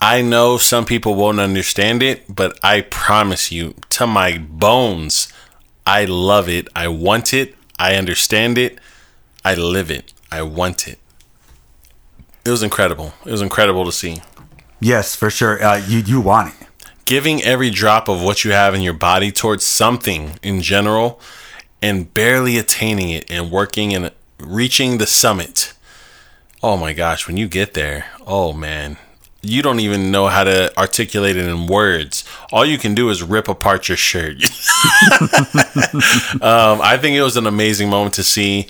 I know some people won't understand it, but I promise you, to my bones, I love it. I want it. I understand it. I live it. I want it. It was incredible. It was incredible to see. Yes, for sure. Uh, you, you want it. Giving every drop of what you have in your body towards something in general, and barely attaining it and working and reaching the summit. Oh my gosh, when you get there, oh man, you don't even know how to articulate it in words. All you can do is rip apart your shirt. um, I think it was an amazing moment to see.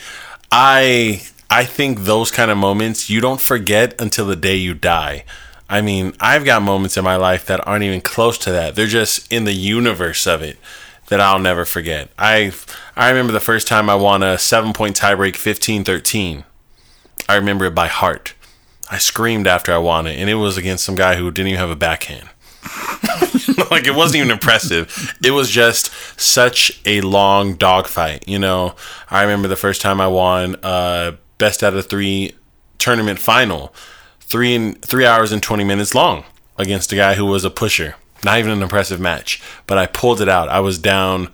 I I think those kind of moments you don't forget until the day you die. I mean, I've got moments in my life that aren't even close to that. They're just in the universe of it that I'll never forget. I I remember the first time I won a seven-point tiebreak fifteen thirteen. I remember it by heart. I screamed after I won it, and it was against some guy who didn't even have a backhand. Like, it wasn't even impressive. It was just such a long dogfight, you know. I remember the first time I won a best out of three tournament final, three and three hours and twenty minutes long, against a guy who was a pusher. Not even an impressive match, but I pulled it out. I was down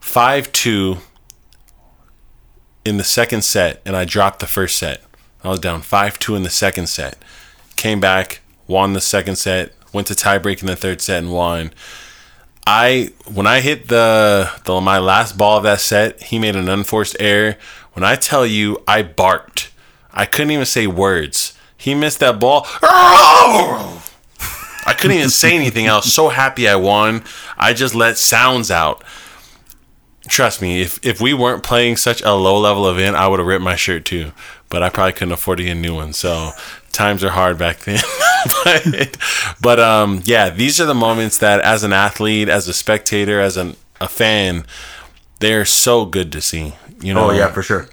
five two in the second set, and I dropped the first set. I was down five two in the second set. Came back, won the second set, went to tiebreak in the third set and won. I when I hit the, the my last ball of that set, he made an unforced error. When I tell you, I barked. I couldn't even say words. He missed that ball. I couldn't even say anything. I was so happy I won. I just let sounds out. Trust me, if if we weren't playing such a low-level event, I would have ripped my shirt too. But I probably couldn't afford to get a new one. So times are hard back then. but but um, yeah, these are the moments that as an athlete, as a spectator, as an, a fan, they're so good to see. You know? Oh, yeah, for sure.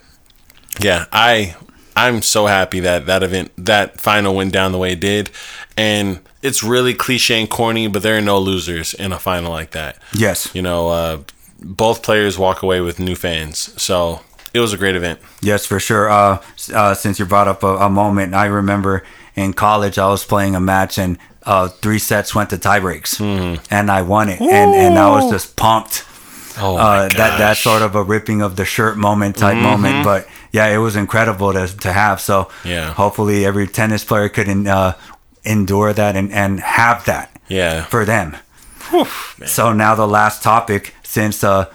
Yeah, I... I'm so happy that that event, that final went down the way it did. And it's really cliche and corny, but there are no losers in a final like that. Yes. You know, uh, both players walk away with new fans. So it was a great event. Yes, for sure. Uh, uh, since you brought up a, a moment, I remember in college I was playing a match and uh, three sets went to tiebreaks. Mm. And I won it. And, and I was just pumped. Oh uh, that that sort of a ripping of the shirt moment type mm-hmm. moment, but yeah, it was incredible to to have. So yeah, hopefully every tennis player could in, uh, endure that and, and have that yeah for them. Whew, so now the last topic, since uh,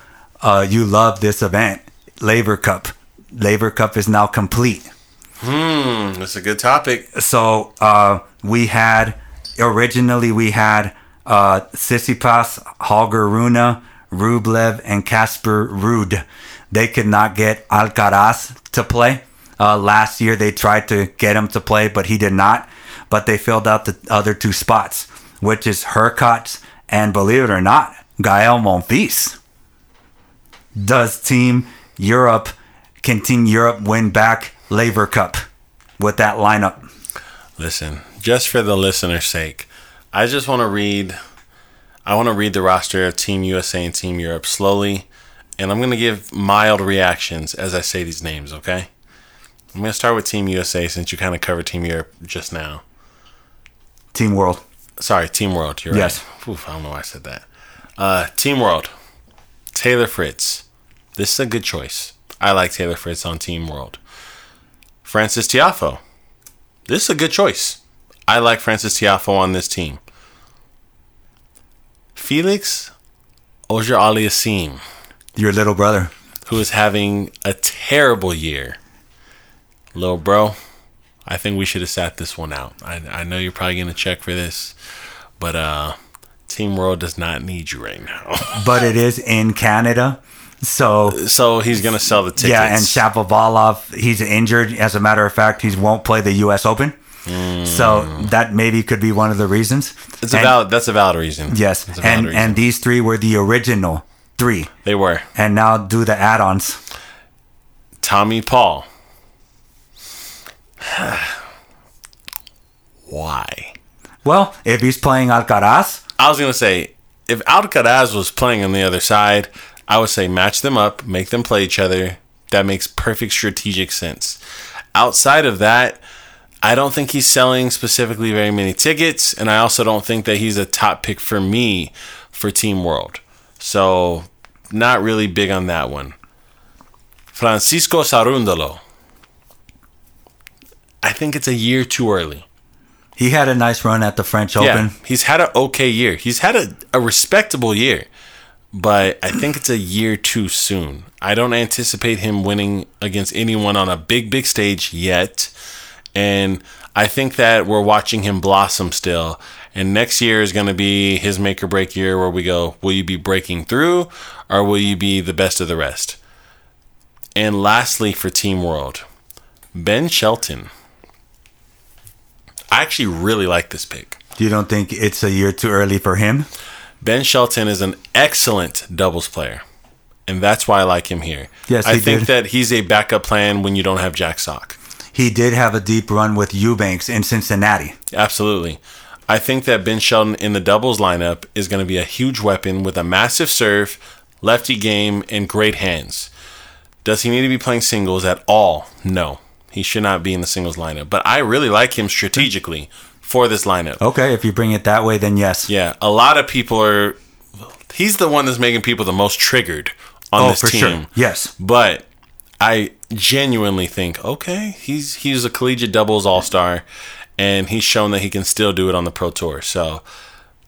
uh, you love this event, Laver Cup. Laver Cup is now complete. Hmm, that's a good topic. So uh, we had originally we had uh, Tsitsipas, Holger Rune, Rublev and Kasper Ruud. They could not get Alcaraz to play. Uh, last year they tried to get him to play, but he did not. But they filled out the other two spots, which is Hurkacz and, believe it or not, Gael Monfils. Does Team Europe, can Team Europe win back Laver Cup with that lineup? Listen, just for the listener's sake, I just want to read... I want to read the roster of Team U S A and Team Europe slowly and I'm going to give mild reactions as I say these names, okay? I'm going to start with Team U S A since you kind of covered Team Europe just now. Team World. Sorry, Team World. You're yes. right. Oof, I don't know why I said that. Uh, Team World. Taylor Fritz. This is a good choice. I like Taylor Fritz on Team World. Francis Tiafoe. This is a good choice. I like Francis Tiafoe on this team. Felix Auger-Aliassime. Your little brother. Who is having a terrible year. Little bro, I think we should have sat this one out. I, I know you're probably going to check for this, but uh, Team World does not need you right now. But it is in Canada. So so he's going to sell the tickets. Yeah, and Shapovalov, he's injured. As a matter of fact, he won't play the U S Open. Mm. So that maybe could be one of the reasons. It's and, a valid, that's a valid reason. Yes, valid and, reason. And these three were the original three. They were. And now do the add-ons. Tommy Paul. Why? Well, if he's playing Alcaraz. I was going to say, if Alcaraz was playing on the other side, I would say match them up, make them play each other. That makes perfect strategic sense. Outside of that, I don't think he's selling specifically very many tickets, and I also don't think that he's a top pick for me for Team World. So, not really big on that one. Francisco Sarundalo. I think it's a year too early. He had a nice run at the French Open. Yeah, he's had an okay year. He's had a, a respectable year, but I think it's a year too soon. I don't anticipate him winning against anyone on a big, big stage yet. And I think that we're watching him blossom still. And next year is going to be his make or break year where we go, will you be breaking through or will you be the best of the rest? And lastly, for Team World, Ben Shelton. I actually really like this pick. You don't think it's a year too early for him? Ben Shelton is an excellent doubles player, and that's why I like him here. Yes, I he think did. that he's a backup plan when you don't have Jack Sock. He did have a deep run with Eubanks in Cincinnati. Absolutely. I think that Ben Shelton in the doubles lineup is going to be a huge weapon with a massive serve, lefty game, and great hands. Does he need to be playing singles at all? No. He should not be in the singles lineup. But I really like him strategically for this lineup. Okay, if you bring it that way, then yes. Yeah, a lot of people are... He's the one that's making people the most triggered on oh, this for team. Sure. Yes. But I genuinely think, okay, he's he's a collegiate doubles all-star, and he's shown that he can still do it on the Pro Tour. So,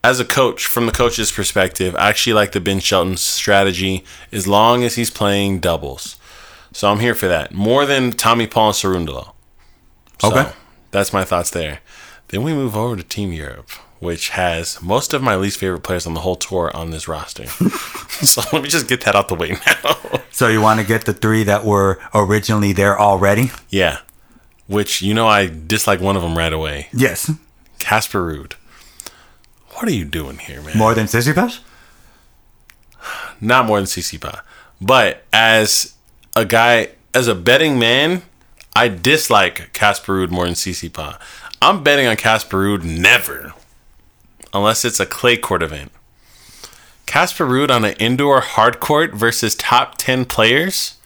as a coach, from the coach's perspective, I actually like the Ben Shelton strategy as long as he's playing doubles. So I'm here for that. More than Tommy Paul and Sarundalo. So okay. That's my thoughts there. Then we move over to Team Europe, which has most of my least favorite players on the whole tour on this roster. So let me just get that out the way now. So you want to get the three that were originally there already? Yeah. Which, you know, I dislike one of them right away. Yes. Kasper Ruud. What are you doing here, man? More than Tsitsipas? Not more than Tsitsipas. But as... A guy, as a betting man, I dislike Kasper Ruud more than Tsitsipas. I'm betting on Kasper Ruud never, unless it's a clay court event. Kasper Ruud on an indoor hard court versus top ten players?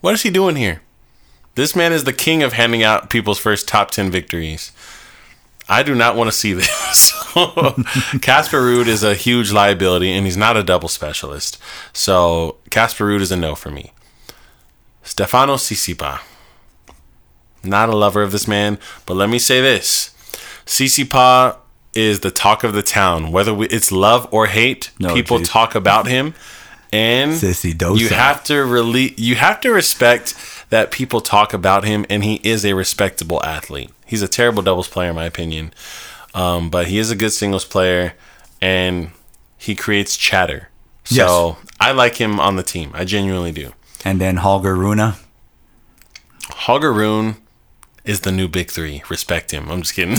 What is he doing here? This man is the king of handing out people's first top ten victories. I do not want to see this. Kasper Ruud is a huge liability, and he's not a double specialist. So Kasper Ruud is a no for me. Stefano Tsitsipas. Not a lover of this man, but let me say this. Tsitsipas is the talk of the town. Whether we, it's love or hate, no, people geez. talk about him. And you have, to rele- you have to respect that people talk about him, and he is a respectable athlete. He's a terrible doubles player, in my opinion. Um, but he is a good singles player, and he creates chatter. So yes. I like him on the team. I genuinely do. And then Holger Rune. Holger Rune is the new big three. Respect him. I'm just kidding.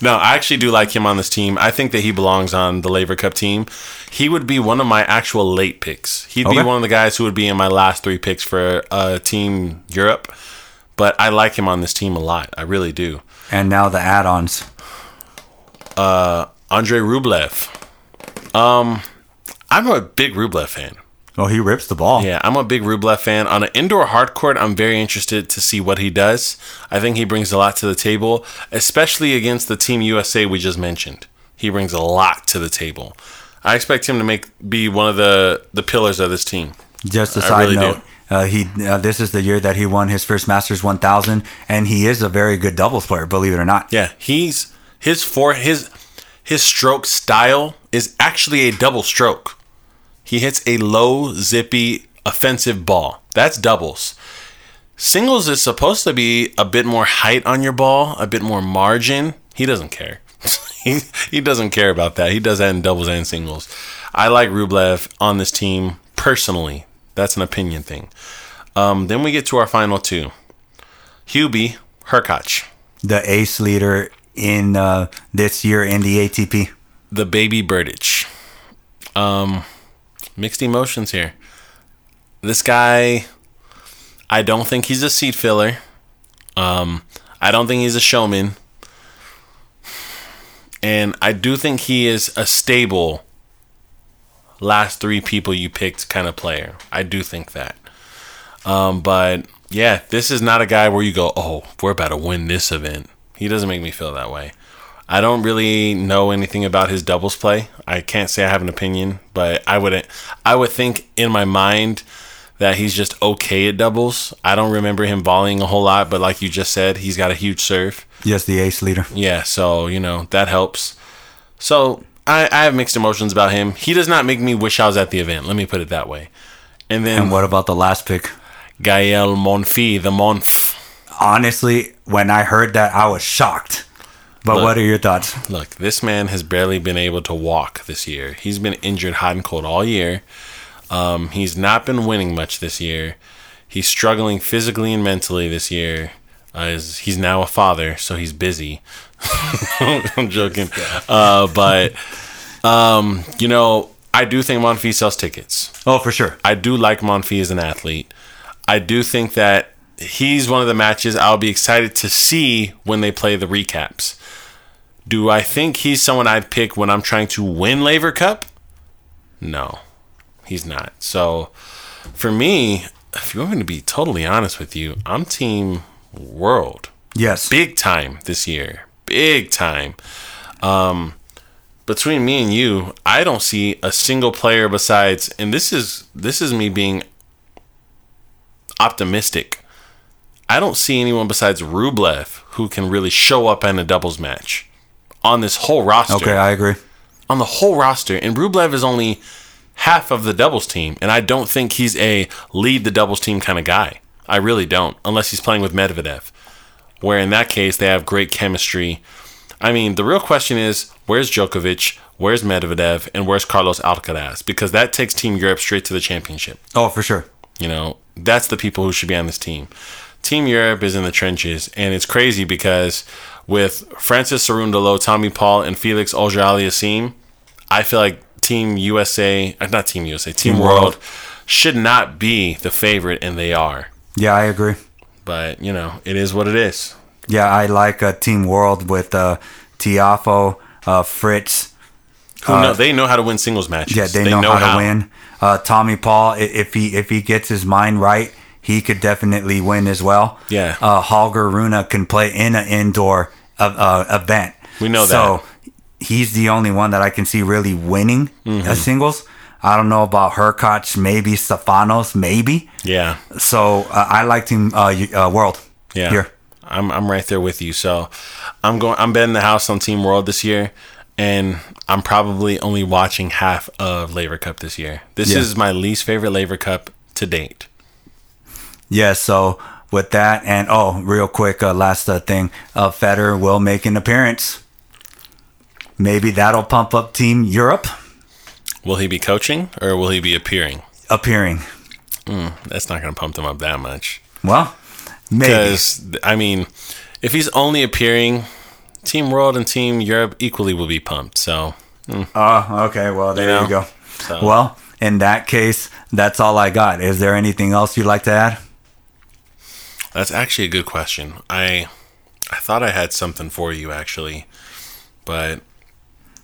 No, I actually do like him on this team. I think that he belongs on the Laver Cup team. He would be one of my actual late picks. He'd okay. be one of the guys who would be in my last three picks for uh, Team Europe. But I like him on this team a lot. I really do. And now the add-ons. Uh, Andrei Rublev. Um, I'm a big Rublev fan. Oh, he rips the ball. Yeah, I'm a big Rublev fan. On an indoor hard court, I'm very interested to see what he does. I think he brings a lot to the table, especially against the Team U S A we just mentioned. He brings a lot to the table. I expect him to make be one of the, the pillars of this team. Just a side really note, uh, he uh, this is the year that he won his first Masters one thousand, and he is a very good doubles player, believe it or not. Yeah, he's his for his his stroke style is actually a double stroke. He hits a low, zippy, offensive ball. That's doubles. Singles is supposed to be a bit more height on your ball, a bit more margin. He doesn't care. he, he doesn't care about that. He does that in doubles and singles. I like Rublev on this team personally. That's an opinion thing. Um, then we get to our final two. Hubie Hurkacz. The ace leader in uh, this year in the A T P. The baby Berdych. Um... Mixed emotions here. This guy, I don't think he's a seat filler. Um, I don't think he's a showman. And I do think he is a stable last three people you picked kind of player. I do think that. Um, but, yeah, this is not a guy where you go, oh, we're about to win this event. He doesn't make me feel that way. I don't really know anything about his doubles play. I can't say I have an opinion, but I wouldn't. I would think in my mind that he's just okay at doubles. I don't remember him volleying a whole lot, but like you just said, he's got a huge serve. Yes, the ace leader. Yeah, so, you know, that helps. So I, I have mixed emotions about him. He does not make me wish I was at the event. Let me put it that way. And then, and what about the last pick? Gael Monfils, the Monf. Honestly, when I heard that, I was shocked. But look, what are your thoughts? Look, this man has barely been able to walk this year. He's been injured hot and cold all year. Um, he's not been winning much this year. He's struggling physically and mentally this year. Uh, he's, he's now a father, so he's busy. I'm joking. Uh, but, um, you know, I do think Monfils sells tickets. Oh, for sure. I do like Monfils as an athlete. I do think that he's one of the matches I'll be excited to see when they play the recaps. Do I think he's someone I'd pick when I'm trying to win Laver Cup? No, he's not. So, for me, if you're going to be totally honest with you, I'm Team World. Yes. Big time this year. Big time. Um, between me and you, I don't see a single player besides, and this is this is me being optimistic. I don't see anyone besides Rublev who can really show up in a doubles match. On this whole roster. Okay, I agree. On the whole roster. And Rublev is only half of the doubles team. And I don't think he's a lead the doubles team kind of guy. I really don't. Unless he's playing with Medvedev. Where in that case, they have great chemistry. I mean, the real question is, where's Djokovic? Where's Medvedev? And where's Carlos Alcaraz? Because that takes Team Europe straight to the championship. Oh, for sure. You know, that's the people who should be on this team. Team Europe is in the trenches. And it's crazy because with Francis Cerundolo, Tommy Paul, and Felix Auger-Aliassime, I feel like Team U S A, not Team U S A, Team, Team World, World should not be the favorite, and they are. Yeah, I agree. But, you know, it is what it is. Yeah, I like uh, Team World with uh, Tiafoe, uh, Fritz. Who uh, know, they know how to win singles matches. Yeah, they, they know, know how, how to win. Uh, Tommy Paul, if he if he gets his mind right, he could definitely win as well. Yeah. Uh, Holger Rune can play in an indoor Uh, uh, event. We know that. So he's the only one that I can see really winning mm-hmm. a singles. I don't know about Hurkacz, maybe Stefanos, maybe. Yeah. So uh, I like Team uh, uh, World. Yeah. Here. I'm I'm right there with you. So I'm going. I'm betting the house on Team World this year, and I'm probably only watching half of Laver Cup this year. This yeah. is my least favorite Laver Cup to date. Yeah. So. With that, and oh, real quick, uh, last uh, thing, uh, Federer will make an appearance. Maybe that'll pump up Team Europe. Will he be coaching, or will he be appearing? Appearing. Mm, that's not going to pump them up that much. Well, maybe. Because, I mean, if he's only appearing, Team World and Team Europe equally will be pumped, so. Mm. Oh, okay, well, there you, know, you go. So. Well, in that case, that's all I got. Is there anything else you'd like to add? That's actually a good question. I I thought I had something for you, actually. But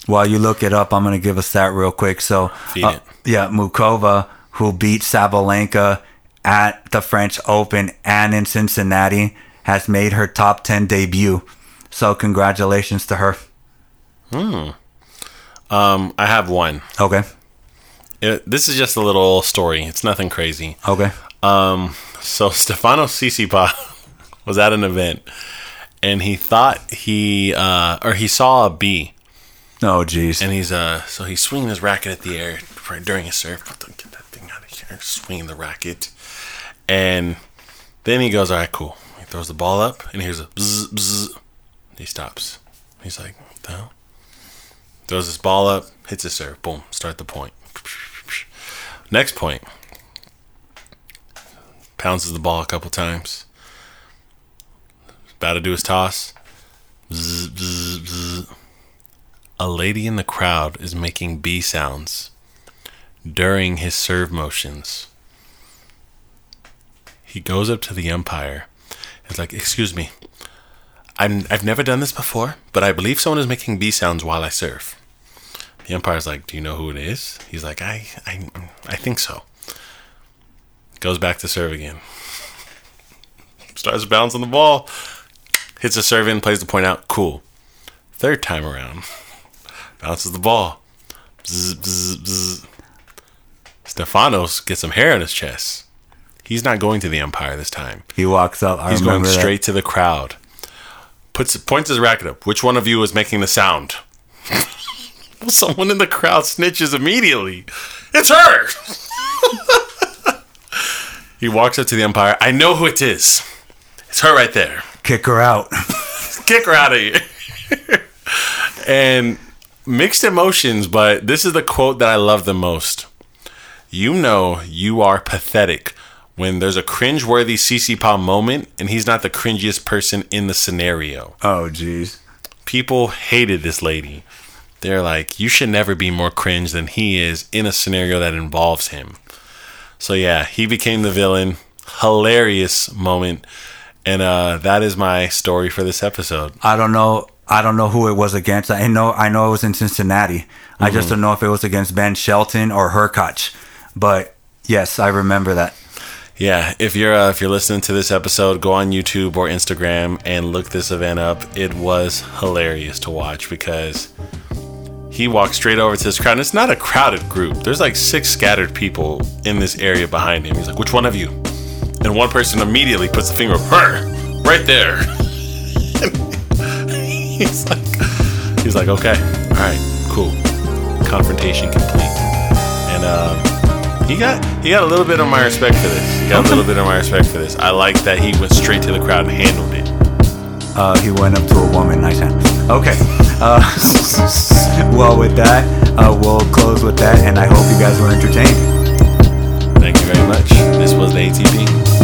while you look it up, I'm going to give a stat real quick. So, uh, yeah, Mukova, who beat Sabalenka at the French Open and in Cincinnati, has made her top ten debut. So congratulations to her. Hmm. Um, I have one. Okay. It, this is just a little story. It's nothing crazy. Okay. Um, so Stefanos Tsitsipas was at an event, and he thought he uh, or he saw a bee. Oh, geez. And he's uh, so he's swinging his racket at the air for, during his serve. Get that thing out of here! Swinging the racket, and then he goes, "All right, cool." He throws the ball up, and hears a bzz, bzz. He stops. He's like, "What the hell?" Throws his ball up, hits his serve. Boom! Start the point. Next point. Pounces the ball a couple times. About to do his toss. Zzz, zzz, zzz. A lady in the crowd is making bee sounds during his serve motions. He goes up to the umpire. He's like, "Excuse me. I'm, I've never done this before, but I believe someone is making bee sounds while I serve." The umpire's like, "Do you know who it is?" He's like, I, I, I think so. Goes back to serve again. Starts bouncing the ball. Hits a serve in, plays the point out. Cool. Third time around. Bounces the ball. Bzz, bzz, bzz. Stefanos gets some hair on his chest. He's not going to the umpire this time. He walks up. I He's going that. straight to the crowd. Puts Points his racket up. "Which one of you is making the sound?" Someone in the crowd snitches immediately. "It's her!" He walks up to the umpire. "I know who it is. It's her right there. Kick her out." Kick her out of here. And mixed emotions, but this is the quote that I love the most. "You know you are pathetic when there's a cringeworthy Tsitsipas moment and he's not the cringiest person in the scenario." Oh, geez. People hated this lady. They're like, you should never be more cringe than he is in a scenario that involves him. So, yeah, he became the villain. Hilarious moment. And uh, that is my story for this episode. I don't know. I don't know who it was against. I know I know it was in Cincinnati. Mm-hmm. I just don't know if it was against Ben Shelton or Hurkacz. But, yes, I remember that. Yeah, if you're uh, if you're listening to this episode, go on YouTube or Instagram and look this event up. It was hilarious to watch because... he walks straight over to this crowd. And it's not a crowded group. There's like six scattered people in this area behind him. He's like, "Which one of you?" And one person immediately puts the finger up, "Her, right there." he's like, he's like, "Okay, all right, cool." Confrontation complete. And uh, he got he got a little bit of my respect for this. He got a little bit of my respect for this. I like that he went straight to the crowd and handled it. Uh, he went up to a woman. Nice hand. Okay. Uh, well, with that, uh, we'll close with that, and I hope you guys were entertained. Thank you very much. This was the A T P.